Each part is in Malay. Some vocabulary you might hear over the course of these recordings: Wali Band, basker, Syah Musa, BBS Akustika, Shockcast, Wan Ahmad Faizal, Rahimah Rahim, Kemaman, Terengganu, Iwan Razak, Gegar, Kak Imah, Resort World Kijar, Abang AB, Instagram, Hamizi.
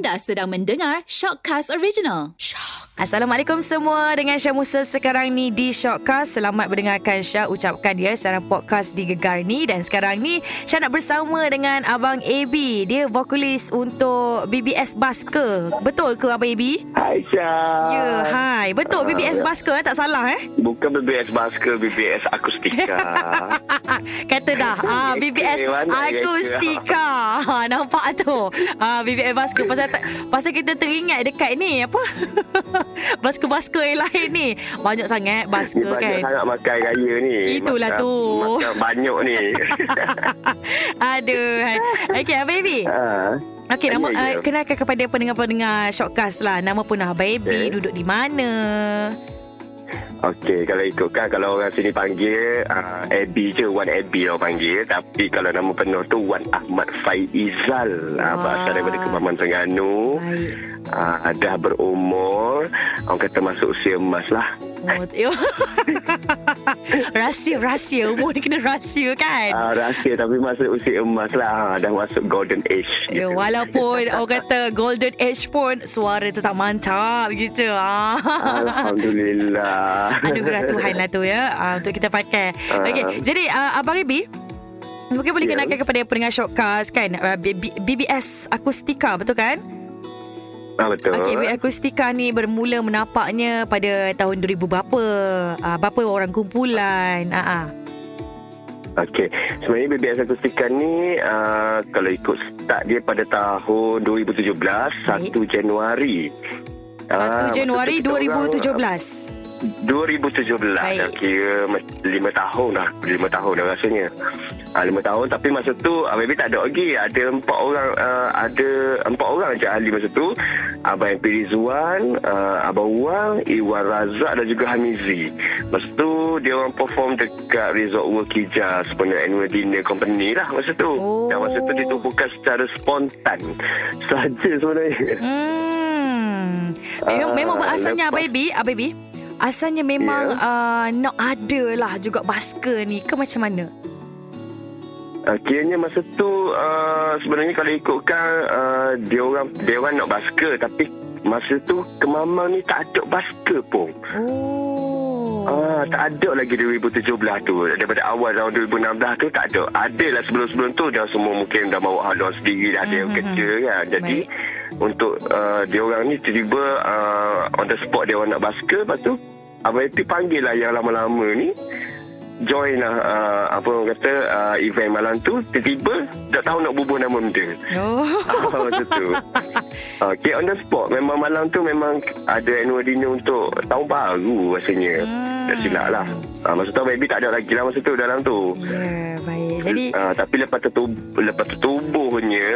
Anda sedang mendengar Shockcast Original. Assalamualaikum semua, dengan Syah Musa sekarang ni di Shockcast. Selamat mendengarkan Syah ucapkan dia sekarang podcast di Gegar ni. Dan sekarang ni Syah nak bersama dengan Abang AB. Dia vokalis untuk BBS Basker. Betul ke Abang AB? Hai Syah. Ya, hai. Betul BBS Basker, tak salah eh? Bukan BBS Basker, BBS Akustika. Kata dah BBS Akustika. Nampak tu BBS Basker. Pasal kita teringat dekat ni apa? Basker-basker yang lain ni banyak sangat basker kan. Banyak sangat makan raya ni. Itulah makan, tu makan banyak ni. Aduh. Okey Abang AB. Okey, kenalkan kepada pendengar-pendengar Shockcast lah. Nama punah Abang AB, duduk di mana? Okey, kalau ikutkan, kalau orang sini panggil Abby je, Wan Abby lah panggil. Tapi kalau nama penuh tu Wan Ahmad Faizal, bahasa daripada Kemaman Terengganu. Dah berumur, orang kata masuk usia emas lah. Rahsia umur ni kena rahsia kan. Rahsia tapi masuk usia emas lah, dah masuk golden age gitu. Walaupun orang kata golden age pun suara tu tak mantap gitu. Alhamdulillah, anugerah Tuhan lah tu ya, untuk kita pakai. Okay, jadi Abang AB mungkin boleh kenalkan kepada pendengar Shockcast kan, BBS Akustika, betul kan? Betul. Okey, akustika ni bermula menapaknya pada tahun 2000 berapa? Berapa orang kumpulan? Okey, sebenarnya BBS Akustika ni kalau ikut start dia pada tahun 2017, 1 Januari. 1 Januari 2017. 2017 dah kira 5 tahun dah rasanya. 5 tahun, tapi masa tu Abang AB tak ada lagi. Ada 4 orang je ahli masa tu. Abang AB Rizwan, Abang Wang, Iwan Razak dan juga Hamizi. Masa tu dia orang perform dekat Resort World Kijar, sebenarnya annual dinner company lah masa tu. Dan masa tu ditubuhkan secara spontan saja sebenarnya. Memang berasalnya Abang AB asalnya memang nak ada lah juga basker ni ke macam mana? Akhirnya masa tu sebenarnya kalau ikutkan dia orang nak basker, tapi masa tu Kemamang ni tak ada basker pun. Tak ada lagi 2017 tu. Daripada awal tahun 2016 tu tak ada. Adalah sebelum-sebelum tu dah semua mungkin dah bawa haluan sendiri, dah ada yang kerja kan. Jadi untuk dia orang ni tiba-tiba on the spot dia orang nak basker. Lepas tu Abang Eti panggil lah yang lama-lama ni, join lah event malam tu. Tiba-tiba tak tahu nak bubuh nama benda. Masa tu okay, on the spot. Memang malam tu memang ada annual dinner untuk tahun baru rasanya. Tak silap lah. Masa tu baby tak ada lagi lah masa tu dalam tu. Baik. Jadi tapi lepas tertubuhnya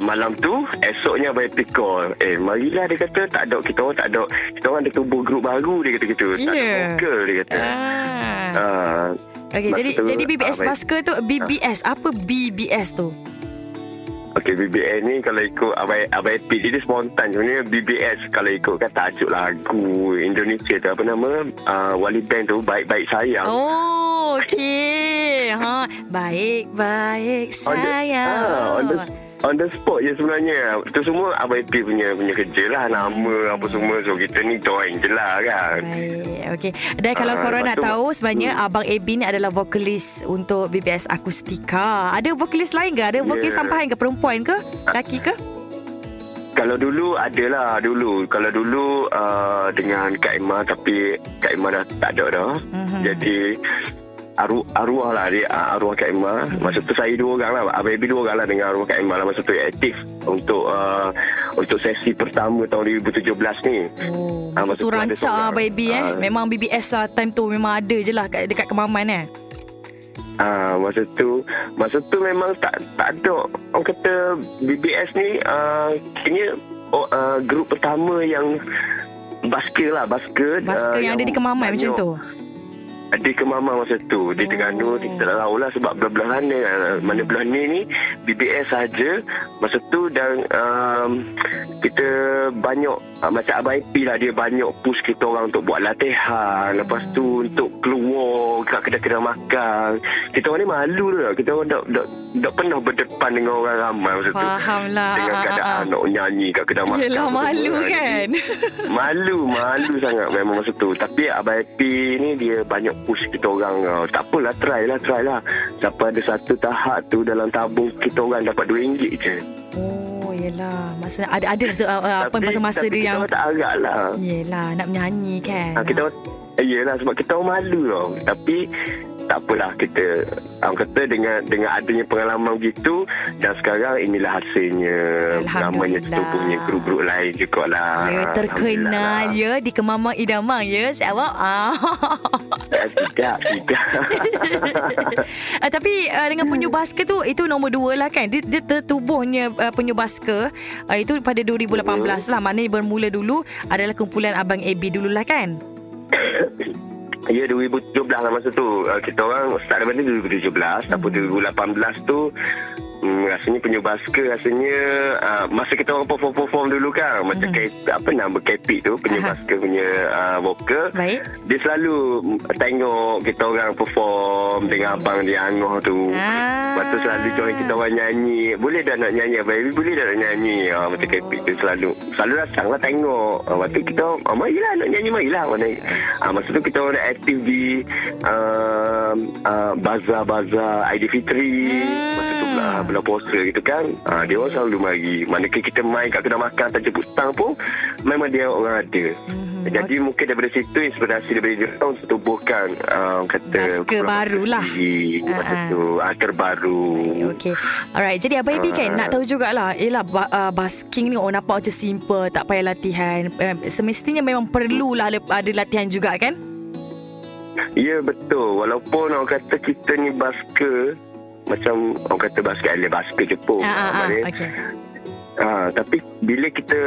malam tu, esoknya baby call. Marilah dia kata, tak ada kita orang, tak ada kita orang ada tubuh grup baru, dia kata gitu. Tak ada vocal dia kata. Okey, jadi BBS Basker tu BBS. Apa BBS tu? Okey, BBS ni kalau ikut Abang Epi dia spontan sebenarnya. BBS kalau ikut kan tajuk lagu Indonesia tu apa nama, Wali Band tu, Baik-Baik Sayang. Okey. Baik-Baik Sayang. On the spot je sebenarnya. Itu semua Abang Epi punya kerja lah. Nama apa semua. So kita ni join je lah kan. Baik, okay. Dan kalau korang nak tahu, sebenarnya Abang Epi ni adalah vokalis untuk BBS Akustika. Ada vokalis lain ke? Ada vokalis tambahan ke? Perempuan ke? Laki ke? Kalau dulu adalah dulu. Kalau dulu dengan Kak Imah. Tapi Kak Imah dah tak ada dah. Jadi arwah lah dia, arwah Kak Imah. Masa tu saya 2 orang lah, Abang AB 2 orang lah dengan arwah Kak Imah lah. Masa tu aktif untuk sesi pertama tahun 2017 ni. Masa tu rancak Abang AB memang BBS lah time tu. Memang ada je lah dekat Kemaman masa tu memang tak ada orang kata BBS ni. Kini grup pertama yang basker yang ada di Kemaman macam tu. Di Kemaman masa tu, di Terengganu kita tak tahu lah sebab belah-belah mana belah ni BBS saja masa tu. Dan kita banyak macam Abang Epi lah, dia banyak push kita orang untuk buat latihan. Lepas tu untuk keluar kat kedai-kedai makan. Kita orang ni malu lah. Kita orang tak pernah berdepan dengan orang ramai masa tu. Fahamlah. Dengan keadaan nak nyanyi kat kedai makan. Yelah, malu kan. Malu sangat memang masa tu. Tapi Abang Epi ni dia banyak push kita orang. Tak apalah, try lah. Sampai ada satu tahap tu dalam tabung kita orang dapat RM2 je. Yelah, masa ada tu apa masa-masa dia yang tak agaklah. Yelah, nak menyanyi kan. Kita yelah sebab kita malu tau. Tapi tak apalah, kita kata dengan adanya pengalaman gitu, dan sekarang inilah hasilnya. Namanya setubuhnya grup-grup lain juga lah. Ya, terkenal ya di Kemaman Idaman ya. Saya awak. Tidak. Tapi dengan penyu basker tu, itu nombor 2 lah kan. Dia tertubuhnya penyu basker itu pada 2018 lah. Maknanya bermula dulu adalah kumpulan Abang AB dululah kan. Ya, 2017 lah masa tu. Kita orang start daripada 2017. Lepas 2018 tu rasanya penyu basker, rasanya masa kita orang perform dulu kan, macam apa nama Kepik tu, penyu basker punya vokal. Baik. Dia selalu tengok kita orang perform dengan abang dia Angoh tu. Lepas tu selalu join kita orang nyanyi. Boleh dah nak nyanyi baby, boleh dah nak nyanyi. Macam Kepik tu selalu datanglah tengok. Lepas tu kita marilah nak nyanyi, marilah. Masa tu kita orang aktif di bazar-bazar Aidilfitri. Masa tu pula bulan puasa gitu kan, dia orang selalu mari. Manakala kita main kat kedai makan tak jemput tang pun, memang dia orang ada. Jadi mungkin daripada situ inspirasi daripada dia orang setubuhkan kata basker barulah masa tu, terbaru. Okay. Alright, jadi Abang Ebi kan nak tahu jugalah, yelah basking ni orang nampak macam simple, tak payah latihan. Semestinya memang perlulah ada latihan juga kan? Ya, betul. Walaupun orang kata kita ni basker, macam orang kata basket Jepun. Tapi bila kita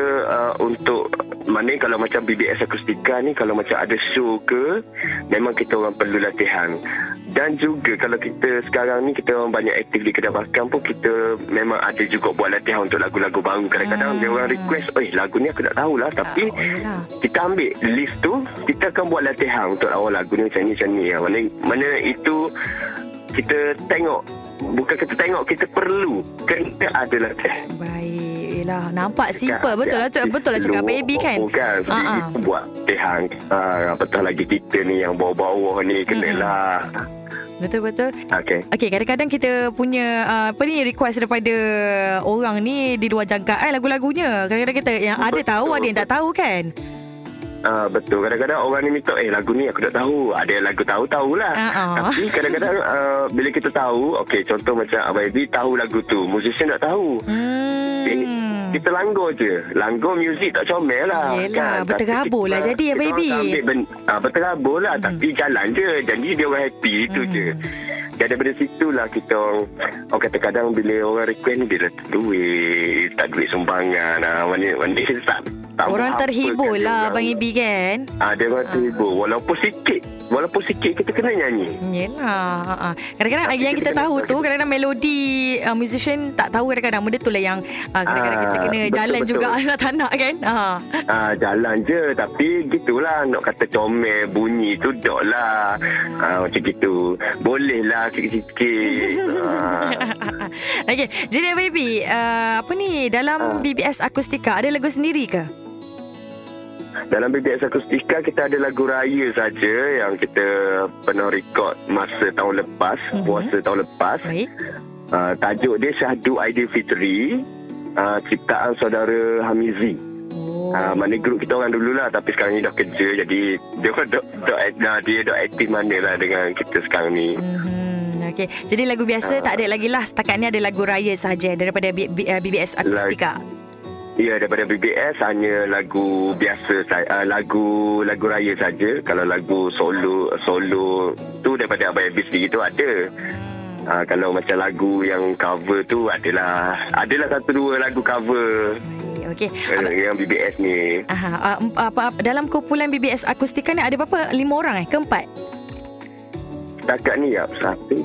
untuk mana kalau macam BBS Akustika ni, kalau macam ada show ke, memang kita orang perlu latihan. Dan juga kalau kita sekarang ni kita orang banyak aktif di kedai makan pun, kita memang ada juga buat latihan untuk lagu-lagu baru. Kadang-kadang dia orang request, lagu ni aku tak tahulah, tapi kita ambil list tu, kita akan buat latihan untuk awal lagu ni macam ni. Mana itu kita tengok, bukan kita tengok, kita perlu, kena ada latihan. Baik. Yelah, nampak simple, betul lah cakap baby kan. Bukan sendiri kita buat latihan. Apatah lagi kita ni yang bawah-bawah ni, kenalah. Betul. Okey, kadang-kadang kita punya request daripada orang ni di luar jangkaan lagu-lagunya. Kadang-kadang kita yang ada tahu, ada yang tak tahu kan. Betul. Kadang-kadang orang ni minta, lagu ni aku tak tahu. Ada lagu tahulah. Tapi kadang-kadang bila kita tahu, okey, contoh macam Abang Eby tahu lagu tu, musician tak tahu. Kita langgar je. Langgar muzik tak comel lah. Yelah, kan? Berterabur lah jadi Abang Eby. Berterabur lah, tapi jalan je. Jadi dia orang happy, itu je. Dan daripada situlah kita orang kata kadang bila orang request ni, dia tak duit sumbangan. Mana orang terhibur lah Abang Eby kan. Dia orang terhibur. Walaupun sikit kita kena nyanyi. Yelah. Kadang-kadang lagi yang kita tahu tu, kadang-kadang melodi musician tak tahu. Kadang-kadang benda tu lah yang kadang-kadang kita kena jalan juga lah, tak nak kan. Jalan je. Tapi gitulah, nak kata comel bunyi tu dok lah. Macam gitu. Boleh lah sikit-sikit. Okay. Jadi Abang Eby, apa ni, dalam BBS Akustika ada lagu sendiri ke? Dalam BBS Akustika kita ada lagu raya saja yang kita pernah rekod masa tahun lepas, puasa tahun lepas. Tajuk dia Syahdu Aidilfitri, ciptaan saudara Hamizi. Mana grup kita orang dululah, tapi sekarang ni dah kerja, jadi dia dah aktif manalah dengan kita sekarang ni. Okey, jadi lagu biasa tak ada lagi lah, setakat ni ada lagu raya saja daripada BBS Akustika. Ya, daripada BBS hanya lagu biasa, lagu raya saja. Kalau lagu solo tu daripada Abang Eby sendiri tu ada. Kalau macam lagu yang cover tu adalah 1-2 lagu cover. Okey. Yang BBS ni. Dalam kumpulan BBS Akustika ni ada berapa? 5 orang ke 4? Setakat ni 1,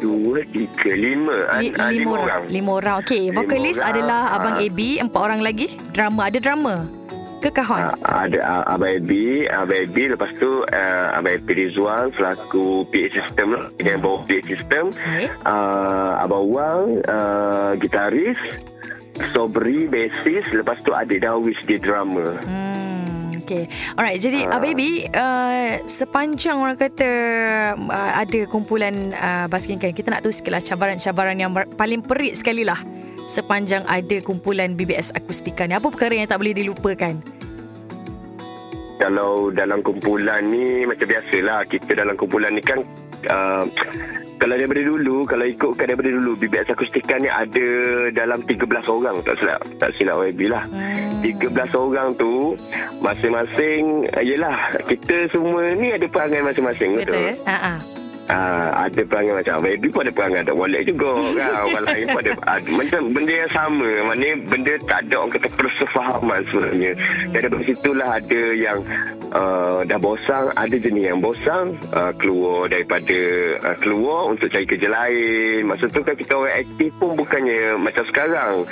2, 3, 5. 5 orang. Okey, vokalis adalah Abang AB, 4 orang lagi. Drama, ada drama? ke Kahon? Ada Abang AB, lepas tu Abang AB Rizwan selaku PA System lah. Dia yang bawa PA System. Abang Wang gitaris, Sobri bassist, lepas tu adik Dawis dia drama. Okay. Alright, jadi Abang AB sepanjang orang kata ada kumpulan basking kan, kita nak tahu sikit lah cabaran-cabaran yang paling perit sekali lah sepanjang ada kumpulan BBS Akustika ni. Apa perkara yang tak boleh dilupakan? Kalau dalam kumpulan ni, macam biasalah, kita dalam kumpulan ni kan Kalau ikutkan daripada dulu, BBS Akustika ni ada dalam 13 orang, tak silap YB lah. 13 orang tu masing-masing, yelah, kita semua ni ada perangai masing-masing. Betul? Ada perangai macam YB pun ada perangai, tak boleh juga kan. Orang lain pun ada macam benda yang sama. Maknanya benda tak ada orang kata persefahaman sebenarnya. Dan dari situlah ada yang dah bosan, ada jenis yang bosan keluar daripada keluar untuk cari kerja lain. Masa tu kan kita orang aktif pun bukannya macam sekarang.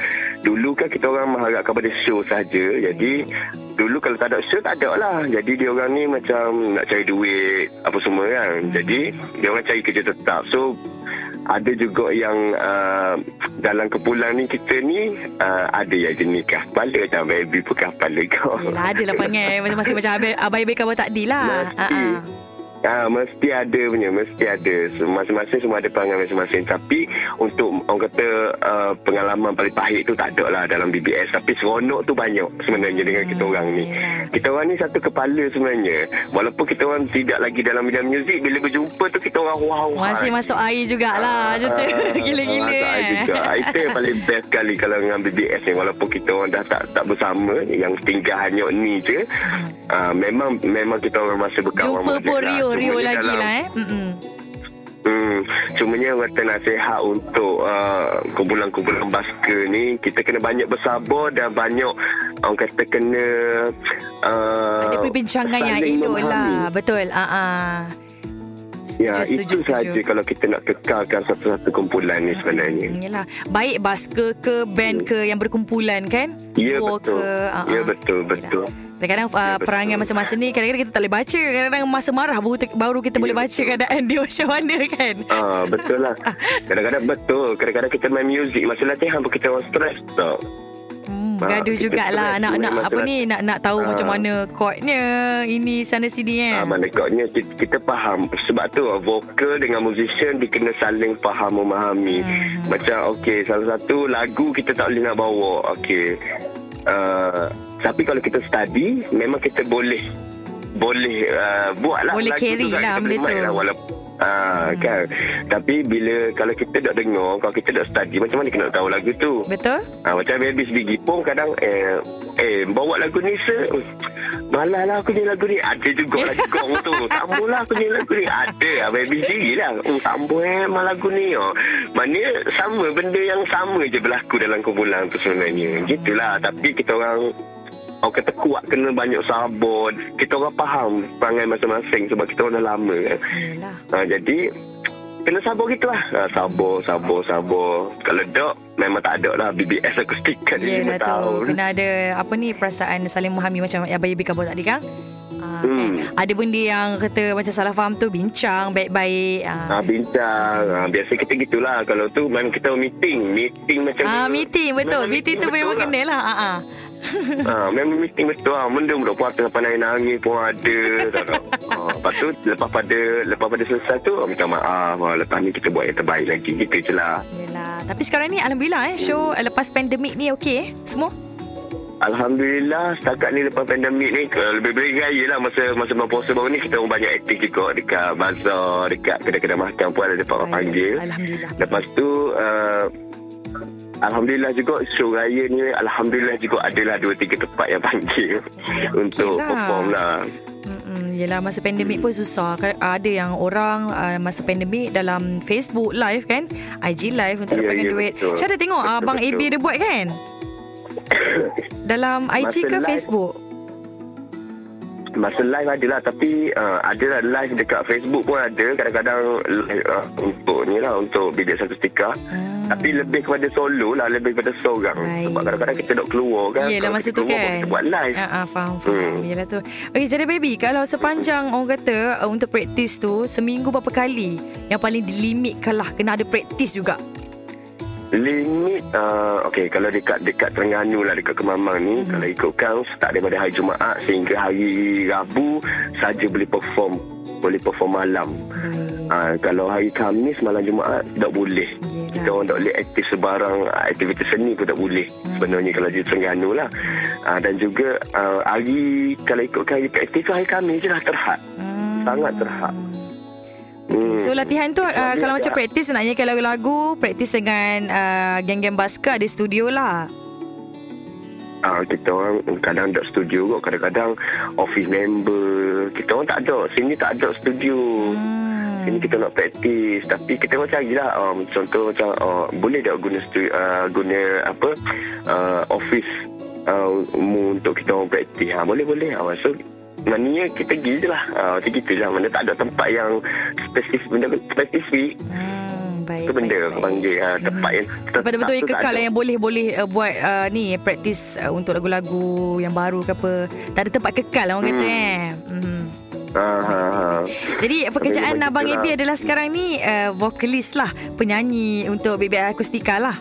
Dulu kan kita orang mengharapkan pada show saja. Jadi dulu kalau tak ada show tak ada lah. Jadi dia orang ni macam nak cari duit apa semua kan. Jadi dia orang cari kerja tetap. So ada juga yang dalam kepulang ni kita ni ada yang jenis keras kepala macam Abang AB pun keras kepala kau. Yelah, ada lah panggil macam Abang AB kau tak dilah. Mesti ada punya, mesti ada. Masing-masing semua ada perangai masing-masing. Tapi untuk orang kata pengalaman paling pahit tu tak ada lah dalam BBS. Tapi seronok tu banyak sebenarnya dengan kita orang ni. Kita orang ni satu kepala sebenarnya. Walaupun kita orang tidak lagi dalam bidang muzik, bila berjumpa tu kita orang wow. Masih masuk air jugalah macam tu. Gila-gila. Masuk air juga. Itu yang paling best kali kalau dengan BBS ni. Walaupun kita orang dah tak bersama, yang tinggal hanya ni je, memang kita orang masih berkawan. Jumpa pun Rio lagi dalam, lah cumanya kata nasihat untuk kumpulan-kumpulan basker ni, kita kena banyak bersabar dan banyak orang kata kena ada perbincangan yang elok lah. Betul. Ya, itu sahaja kalau kita nak kekalkan satu-satu kumpulan ni sebenarnya. Yalah, baik basker ke band ke yang berkumpulan kan? Ya, betul. Ya, betul. Kadang-kadang perangai masa-masa ni kadang-kadang kita tak boleh baca. Kadang-kadang masa marah baru kita boleh baca keadaan dia macam mana kan. Betul lah. Kadang-kadang betul. Kadang-kadang kita main muzik, masa latihan pun kita orang stres tau. Gaduh jugalah nak apa ni, nak tahu macam mana chordnya, ini sana sini kan. Mana chordnya kita faham. Sebab tu vokal dengan musician dia kena saling faham, memahami. Macam okey, salah satu lagu kita tak boleh nak bawa. Okey. Tapi kalau kita study, memang kita boleh buatlah, boleh carry lah benda tu lah, kan. Tapi bila kalau kita tak dengar, kalau kita tak study, macam mana kita nak tahu lagu tu? Betul. Macam baby sendiri pun kadang bawa lagu ni malah aku ni lagu ni. Ada juga lagu kau tu, sambunglah aku ni lagu ni. Ada baby sendiri lah, sambung malah lagu ni. Maknanya sama, benda yang sama je berlaku dalam kumpulan tu sebenarnya. Gitulah. Tapi kita orang kata kuat, kena banyak sabar. Kita orang faham perangai masing-masing sebab kita orang dah lama kan. Jadi kena sabar gitu lah. Sabar. Kalau tak, memang tak ada lah BBS Akustika ni 5 tahun. Kena ada apa ni, perasaan saling memahami macam Abang AB kabar tadi kan. Ada benda yang kata macam salah faham tu, bincang baik-baik. Biasa kita gitulah. Kalau tu memang kita meeting macam meeting, betul. Meeting tu memang kenalah. Memang meeting betul lah. Benda-benda pun tengah pandai nangis pun ada. Lepas tu Lepas pada selesai tu minta maaf. Lepas ni kita buat yang terbaik lagi. Gitu je lah. Yelah. Tapi sekarang ni Alhamdulillah show lepas pandemik ni okey semua? Alhamdulillah, setakat ni lepas pandemik ni lebih-lebih raya lah. Masa puasa baru ni kita banyak aktif juga dekat bazar, dekat kedai-kedai makan pun ada dapat orang panggil. Alhamdulillah. Lepas tu Alhamdulillah juga show raya ni, Alhamdulillah juga adalah 2-3 tempat yang panggil untuk perform lah. Yelah, masa pandemik pun susah. Ada yang orang masa pandemik dalam Facebook live kan, IG live untuk dapatkan duit. Saya ada tengok Abang AB dia buat kan dalam IG masa ke live, Facebook? Masa live adalah. Tapi adalah live dekat Facebook pun ada. Kadang-kadang untuk ni lah, untuk BBS Akustika. Tapi lebih kepada solo lah, lebih kepada seorang. Sebab kadang-kadang kita nak keluar kan. Yelah, masa tu keluar, kan kita buat live. Faham. Yelah tu. Okey, jadi baby, kalau sepanjang orang kata untuk praktis tu seminggu berapa kali yang paling dilimitkanlah, kena ada praktis juga? Limit okey, kalau dekat Terengganu lah, dekat Kemaman ni, kalau ikut count start daripada hari Jumaat sehingga hari Rabu saja boleh perform malam. Kalau hari Khamis malam Jumaat tak boleh. Kita orang tak boleh aktif sebarang aktiviti seni pun tak boleh sebenarnya kalau di Terengganu lah. Dan juga hari, kalau ikut hari aktif tu hari Khamis je lah, terhad. Sangat terhad. So latihan tu kalau macam praktis naknya, kalau lagu praktis dengan geng-geng baska di studio lah. Kita orang kadang tak studio kot, kadang-kadang office member. Kita orang tak ada, sini tak ada studio. Sini kita nak praktis, tapi kita orang carilah contoh macam boleh tak guna office untuk kita orang praktis. Boleh. So maknanya kita pergi je lah, macam kita lah, mana tak ada tempat yang spesifik. Itu benda panggil tempat yang betul-betul yang kekal yang boleh buat ni praktis untuk lagu-lagu yang baru ke apa. Tak ada tempat kekal lah orang kata Jadi pekerjaan Abang AB adalah sekarang ni vokalis lah, penyanyi untuk BBS Akustika lah.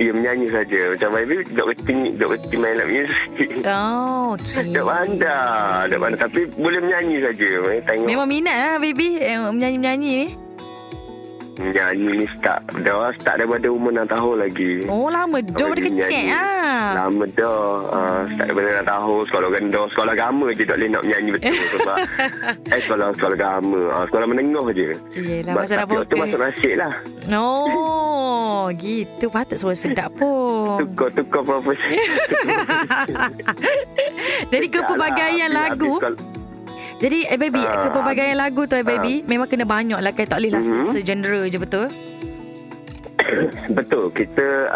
Ya, menyanyi saja. Macam baby dok reti main muzik. Oh, okey. Dok bandar tapi boleh menyanyi saja. Tengok. Memang minatlah baby menyanyi-menyanyi ni. Menyanyi ni start daripada umur 6 tahun lagi. Oh, lama dah daripada kecil ah. Lama dah. Start daripada 6 tahun sekolah rendah, sekolah agama je tak boleh nak menyanyi betul sebab sekolah agama, sekolah menengah je. Yelah, masa tu masuk nasyid lah. Oh, gitu. Patut suara sedap pun. Tukar profesi. Jadi kepelbagaian lagu. Jadi baby, kepelbagaian lagu tu baby memang kena banyak lah, tak boleh lah segenre je, betul? Betul, kita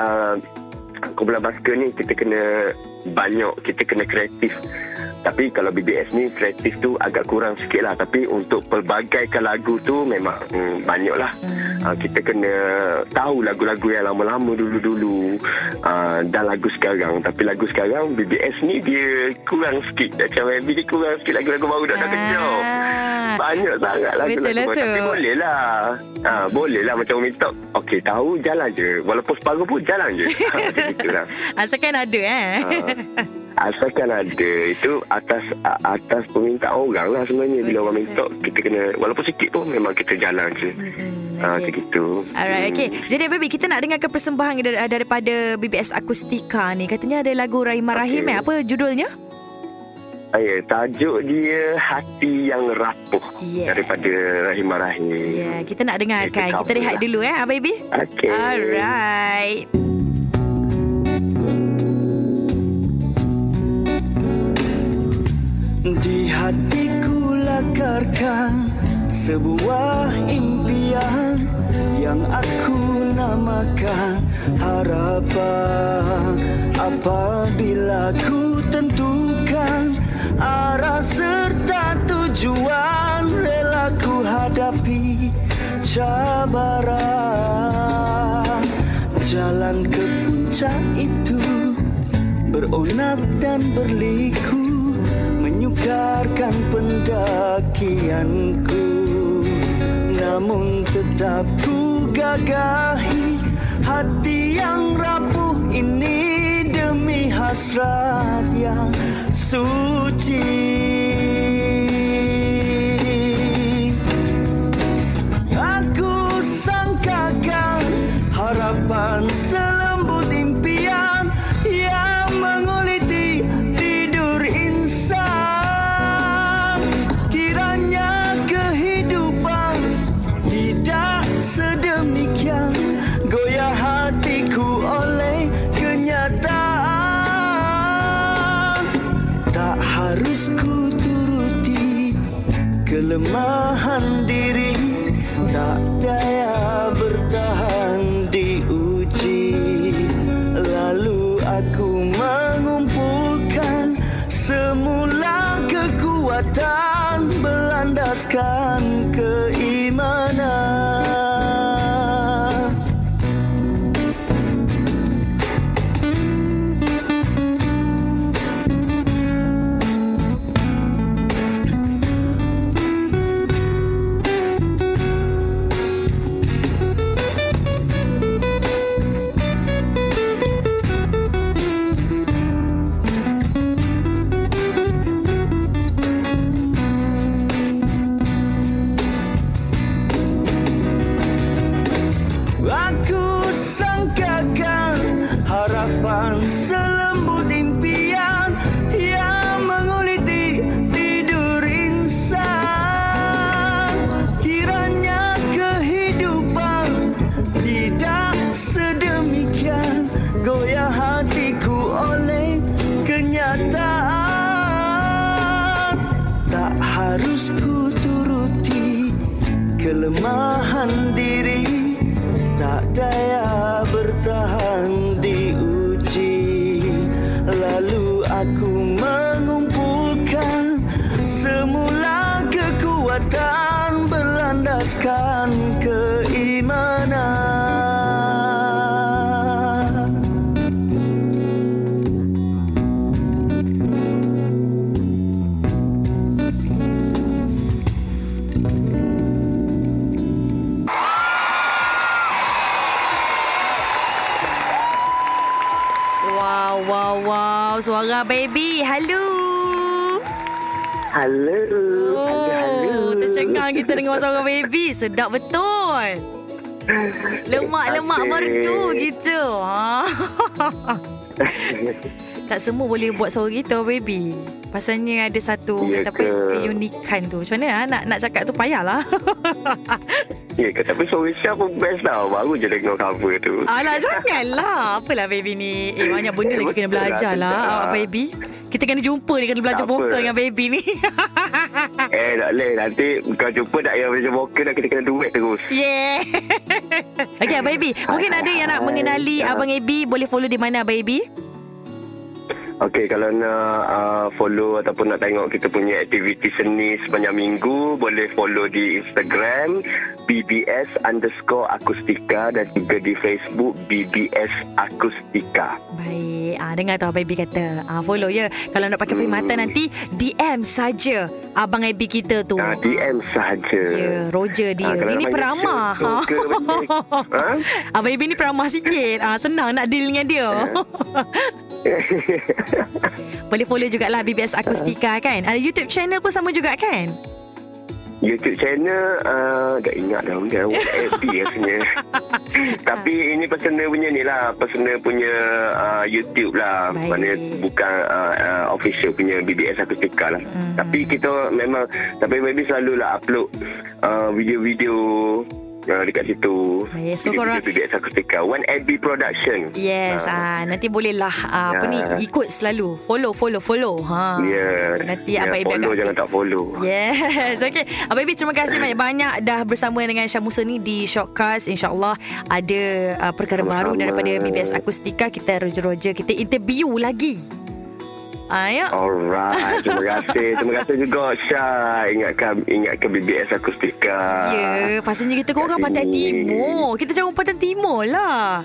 kumpulan basker ni kita kena banyak, kita kena kreatif. Tapi kalau BBS ni kreatif tu agak kurang sikit lah. Tapi untuk pelbagaikan lagu tu memang banyak lah. Kita kena tahu lagu-lagu yang lama-lama dulu-dulu dan lagu sekarang. Tapi lagu sekarang BBS ni dia kurang sikit. Macam MV dia kurang sikit, lagu-lagu baru dah kejar. Banyak sangat lagu-lagu. Tapi boleh lah. Boleh lah macam Umi Talk. Okey, tahu jalan je. Walaupun separuh pun jalan je. Begitulah. Asalkan ada Asalkan ada. Itu atas permintaan orang lah sebenarnya. Bila orang minta, kita kena, walaupun sikit pun memang kita jalan je. Segitu. Alright, okay. Jadi baby, kita nak dengarkan persembahan daripada BBS Akustika ni. Katanya ada lagu Rahimah Rahim. Apa judulnya? Tajuk dia Hati Yang Rapuh, daripada Rahimah Rahim. Kita nak dengarkan. Kita rehat dulu baby. Okay. Alright. Di hatiku lakarkan sebuah impian yang aku namakan harapan. Apabila ku tentukan arah serta tujuan, rela ku hadapi cabaran. Jalan ke puncak itu beronak dan berliku, menyukarkan pendakianku. Namun tetap ku gagahi hati yang rapuh ini demi hasrat yang suci. Aku sangkakan harapan selembut impian yang menguliti tidur insan. Ku turuti kelemahan diri, tak daya bertahan diuji. Lalu aku mengumpulkan semula kekuatan, berlandaskan keimanan. kelemahan diri, tak daya bertahan diuji. Lalu aku mengumpulkan semula kekuatan berlandaskan keimanan. Wow, wow, wow. Suara baby. Halo. Halo. Oh, tercengang kita dengar suara baby. Sedap betul. Lemak-lemak merdu gitu. Ha. Tak semua boleh buat suara kita baby. Pasalnya ada satu keunikan tu. Macam mana nak cakap tu payahlah. Ya ke, tapi suara Syah pun best tau. Baru je dengar cover tu. Alah, janganlah. Apalah baby ni. Banyak benda lagi kena belajar lah baby. Kita kena jumpa ni, kena belajar vokal dengan baby ni. Tak boleh. Nanti kau jumpa tak payah belajar vokal dah, kita kena duet terus. Yeah. Okay, baby. Mungkin ada yang nak mengenali Abang AB, boleh follow di mana baby? Okey, kalau nak follow ataupun nak tengok kita punya aktiviti seni sepanjang minggu, boleh follow di Instagram BBS_Akustika dan juga di Facebook BBS Akustika. Baik, dengar tu Baby kata. Follow ya. Kalau nak pakai perkhidmatan nanti DM saja Abang AB kita tu. DM saja. Ya, Roger dia. Dia ni peramah. Abang AB ni peramah sikit. Senang nak deal dengan dia. Boleh follow jugalah BBS Akustika kan. Ada YouTube channel pun sama juga kan? YouTube channel tak ingat dah. FB rasanya. Tapi ini personal punya ni lah. Personal punya YouTube lah. Mana bukan official punya BBS Akustika lah. Tapi kita memang, tapi maybe selalulah upload video-video dekat situ. Yes, so korang BBS Akustika Wan AB Production. Yes, nanti bolehlah apa ni ikut selalu. Follow. Ha. Yeah. Nanti Abang AB follow, jangan tak follow. Yes. Okey. Abang AB, terima kasih banyak-banyak dah bersama dengan Syah Musa ni di Shockcast. InsyaAllah ada perkara baru daripada BBS Akustika. Kita roja-roja, kita interview lagi. Ya. Alright, terima kasih juga Syah ingatkan BBS Akustika. Ya, pastinya kita korang Pantai Timur. Kita jauh Pantai Timur lah.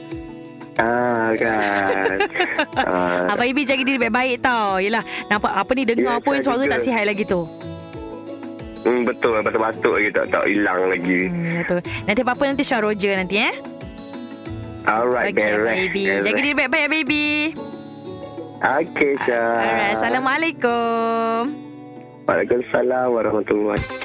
Kan. Abang Ibi jaga diri baik-baik tau. Yelah, nampak apa ni dengar pun suara juga tak sihat lagi tu. Betul, batuk-batuk lagi tak hilang lagi. Betul. Nanti apa-apa nanti Syah Roger nanti Alright, okay, baby. Jaga diri baik-baik baby. Okey, Syah. Alright, Assalamualaikum. Waalaikumsalam warahmatullahi wabarakatuh.